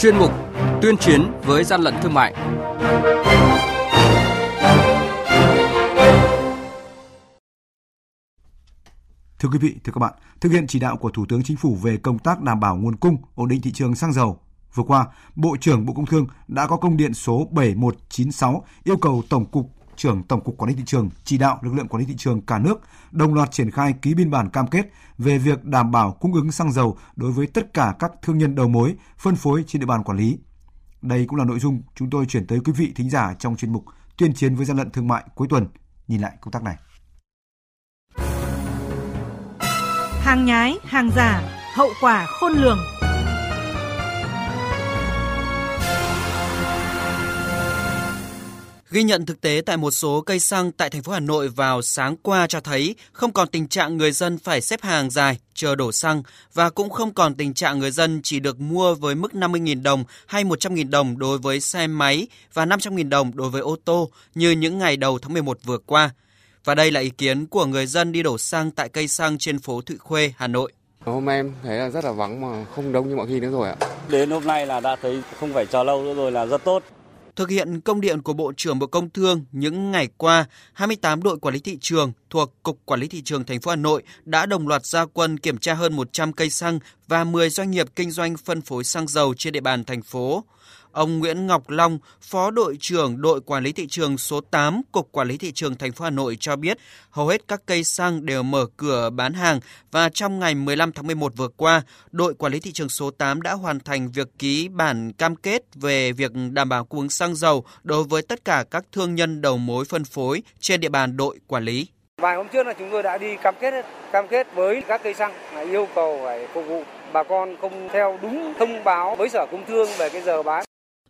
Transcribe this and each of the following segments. chuyên mục tuyên chiến với gian lận thương mại. Thưa quý vị, thưa các bạn, thực hiện chỉ đạo của Thủ tướng Chính phủ về công tác đảm bảo nguồn cung, ổn định thị trường xăng dầu, vừa qua, Bộ trưởng Bộ Công Thương đã có công điện số 7196 yêu cầu Tổng cục Quản lý thị trường chỉ đạo lực lượng quản lý thị trường cả nước đồng loạt triển khai ký biên bản cam kết về việc đảm bảo cung ứng xăng dầu đối với tất cả các thương nhân đầu mối, phân phối trên địa bàn quản lý. Đây cũng là nội dung chúng tôi chuyển tới quý vị thính giả trong chuyên mục tuyên chiến với gian lận thương mại cuối tuần, nhìn lại công tác này. Hàng nhái, hàng giả, hậu quả khôn lường. Ghi nhận thực tế tại một số cây xăng tại thành phố Hà Nội vào sáng qua cho thấy không còn tình trạng người dân phải xếp hàng dài chờ đổ xăng và cũng không còn tình trạng người dân chỉ được mua với mức 50.000 đồng hay 100.000 đồng đối với xe máy và 500.000 đồng đối với ô tô như những ngày đầu tháng 11 vừa qua. Và đây là ý kiến của người dân đi đổ xăng tại cây xăng trên phố Thụy Khuê, Hà Nội. Hôm nay em thấy là rất là vắng mà không đông như mọi khi nữa rồi ạ. Đến hôm nay là đã thấy không phải chờ lâu nữa rồi, là rất tốt. Thực hiện công điện của Bộ trưởng Bộ Công Thương, những ngày qua, 28 đội quản lý thị trường thuộc Cục Quản lý thị trường thành phố Hà Nội đã đồng loạt ra quân kiểm tra hơn 100 cây xăng và 10 doanh nghiệp kinh doanh phân phối xăng dầu trên địa bàn thành phố. Ông Nguyễn Ngọc Long, Phó đội trưởng đội quản lý thị trường số 8, Cục Quản lý thị trường thành phố Hà Nội cho biết, hầu hết các cây xăng đều mở cửa bán hàng và trong ngày 15 tháng 11 vừa qua, đội quản lý thị trường số 8 đã hoàn thành việc ký bản cam kết về việc đảm bảo cung ứng xăng dầu đối với tất cả các thương nhân đầu mối phân phối trên địa bàn đội quản lý. Vài hôm trước là chúng tôi đã đi cam kết với các cây xăng là yêu cầu phải phục vụ bà con không theo đúng thông báo với Sở Công Thương về cái giờ bán.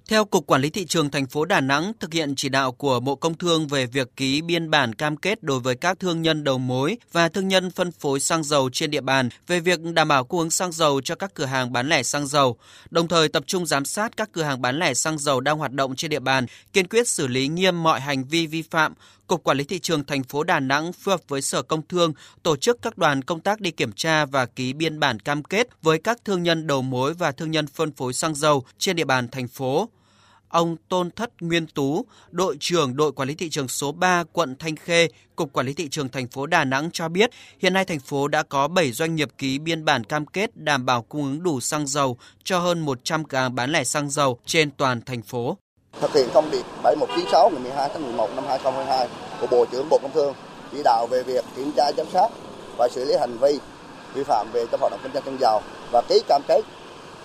Theo Cục Quản lý Thị trường thành phố Đà Nẵng, thực hiện chỉ đạo của Bộ Công Thương về việc ký biên bản cam kết đối với các thương nhân đầu mối và thương nhân phân phối xăng dầu trên địa bàn về việc đảm bảo cung ứng xăng dầu cho các cửa hàng bán lẻ xăng dầu, đồng thời tập trung giám sát các cửa hàng bán lẻ xăng dầu đang hoạt động trên địa bàn, kiên quyết xử lý nghiêm mọi hành vi vi phạm. Cục Quản lý Thị trường thành phố Đà Nẵng phối hợp với Sở Công Thương tổ chức các đoàn công tác đi kiểm tra và ký biên bản cam kết với các thương nhân đầu mối và thương nhân phân phối xăng dầu trên địa bàn thành phố. Ông Tôn Thất Nguyên Tú, đội trưởng đội quản lý thị trường số 3 quận Thanh Khê, Cục Quản lý Thị trường thành phố Đà Nẵng cho biết, hiện nay thành phố đã có 7 doanh nghiệp ký biên bản cam kết đảm bảo cung ứng đủ xăng dầu cho hơn 100 cửa hàng bán lẻ xăng dầu trên toàn thành phố. Thực hiện công điện 7196 ngày 12 tháng 11 năm 2022 của Bộ trưởng Bộ Công Thương chỉ đạo về việc kiểm tra giám sát và xử lý hành vi vi phạm về trong hoạt động kinh doanh xăng dầu và ký cam kết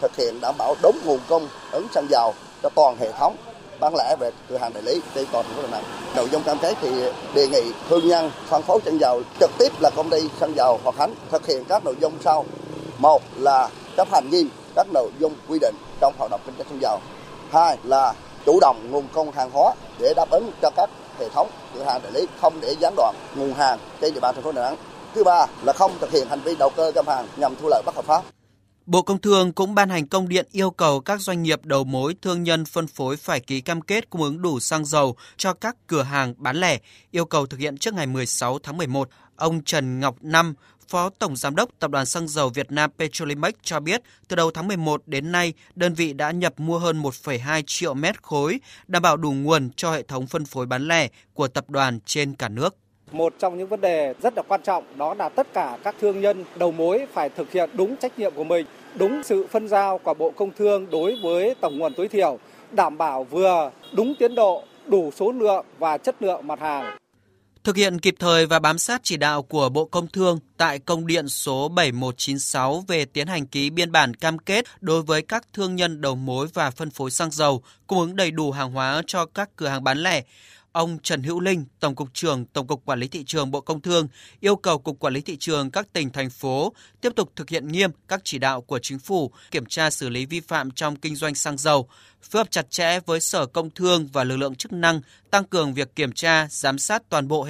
thực hiện đảm bảo đúng nguồn cung ứng xăng dầu cho toàn hệ thống bán lẻ về cửa hàng đại lý trên toàn thành phố Đà Nẵng. Nội dung cam kết thì đề nghị thương nhân phân phối xăng dầu trực tiếp là công ty xăng dầu Hoàng Khánh thực hiện các nội dung sau: một là chấp hành nghiêm các nội dung quy định trong hoạt động kinh doanh xăng dầu; hai là chủ động nguồn cung hàng hóa để đáp ứng cho các hệ thống cửa hàng đại lý, không để gián đoạn nguồn hàng trên địa bàn thành phố Đà Nẵng; thứ ba là không thực hiện hành vi đầu cơ găm hàng nhằm thu lợi bất hợp pháp. Bộ Công Thương cũng ban hành công điện yêu cầu các doanh nghiệp đầu mối, thương nhân phân phối phải ký cam kết cung ứng đủ xăng dầu cho các cửa hàng bán lẻ, yêu cầu thực hiện trước ngày 16 tháng 11. Ông Trần Ngọc Năm, Phó Tổng Giám đốc Tập đoàn Xăng dầu Việt Nam Petrolimex cho biết, từ đầu tháng 11 đến nay, đơn vị đã nhập mua hơn 1,2 triệu mét khối, đảm bảo đủ nguồn cho hệ thống phân phối bán lẻ của tập đoàn trên cả nước. Một trong những vấn đề rất là quan trọng đó là tất cả các thương nhân đầu mối phải thực hiện đúng trách nhiệm của mình, đúng sự phân giao của Bộ Công Thương đối với tổng nguồn tối thiểu, đảm bảo vừa đúng tiến độ, đủ số lượng và chất lượng mặt hàng. Thực hiện kịp thời và bám sát chỉ đạo của Bộ Công Thương tại công điện số 7196 về tiến hành ký biên bản cam kết đối với các thương nhân đầu mối và phân phối xăng dầu, cung ứng đầy đủ hàng hóa cho các cửa hàng bán lẻ, ông Trần Hữu Linh, Tổng cục trưởng Tổng cục Quản lý Thị trường Bộ Công Thương, yêu cầu Cục Quản lý Thị trường các tỉnh, thành phố tiếp tục thực hiện nghiêm các chỉ đạo của Chính phủ, kiểm tra xử lý vi phạm trong kinh doanh xăng dầu, phối hợp chặt chẽ với Sở Công Thương và lực lượng chức năng, tăng cường việc kiểm tra, giám sát toàn bộ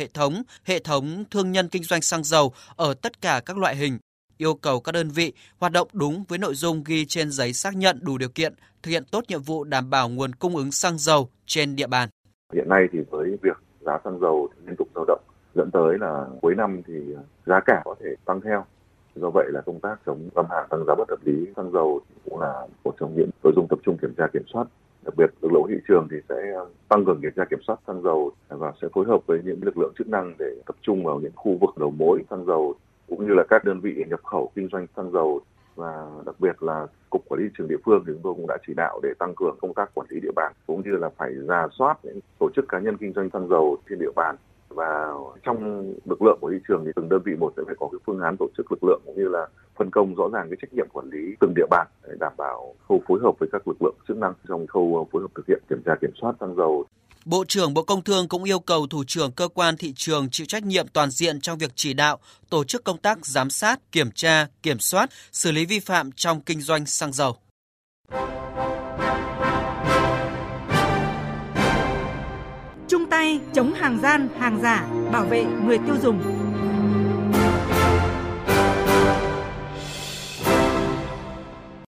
hệ thống thương nhân kinh doanh xăng dầu ở tất cả các loại hình, yêu cầu các đơn vị hoạt động đúng với nội dung ghi trên giấy xác nhận đủ điều kiện, thực hiện tốt nhiệm vụ đảm bảo nguồn cung ứng xăng dầu trên địa bàn. Hiện nay thì với việc giá xăng dầu liên tục dao động dẫn tới là cuối năm thì giá cả có thể tăng theo. Do vậy là công tác chống găm hàng tăng giá bất hợp lý xăng dầu cũng là một trong những Nội dung tập trung kiểm tra kiểm soát, đặc biệt lực lượng thị trường thì sẽ tăng cường kiểm tra kiểm soát xăng dầu và sẽ phối hợp với những lực lượng chức năng để tập trung vào những khu vực đầu mối xăng dầu cũng như là các đơn vị nhập khẩu kinh doanh xăng dầu, và đặc biệt là Cục Quản lý Thị trường địa phương thì chúng tôi cũng đã chỉ đạo để tăng cường công tác quản lý địa bàn cũng như là phải rà soát những tổ chức cá nhân kinh doanh xăng dầu trên địa bàn, và trong lực lượng của thị trường thì từng đơn vị một sẽ phải có cái phương án tổ chức lực lượng cũng như là phân công rõ ràng cái trách nhiệm quản lý từng địa bàn để đảm bảo khâu phối hợp với các lực lượng chức năng trong khâu phối hợp thực hiện kiểm tra kiểm soát xăng dầu. Bộ trưởng Bộ Công Thương cũng yêu cầu thủ trưởng cơ quan thị trường chịu trách nhiệm toàn diện trong việc chỉ đạo, tổ chức công tác giám sát, kiểm tra, kiểm soát, xử lý vi phạm trong kinh doanh xăng dầu. Chung tay chống hàng gian, hàng giả, bảo vệ người tiêu dùng.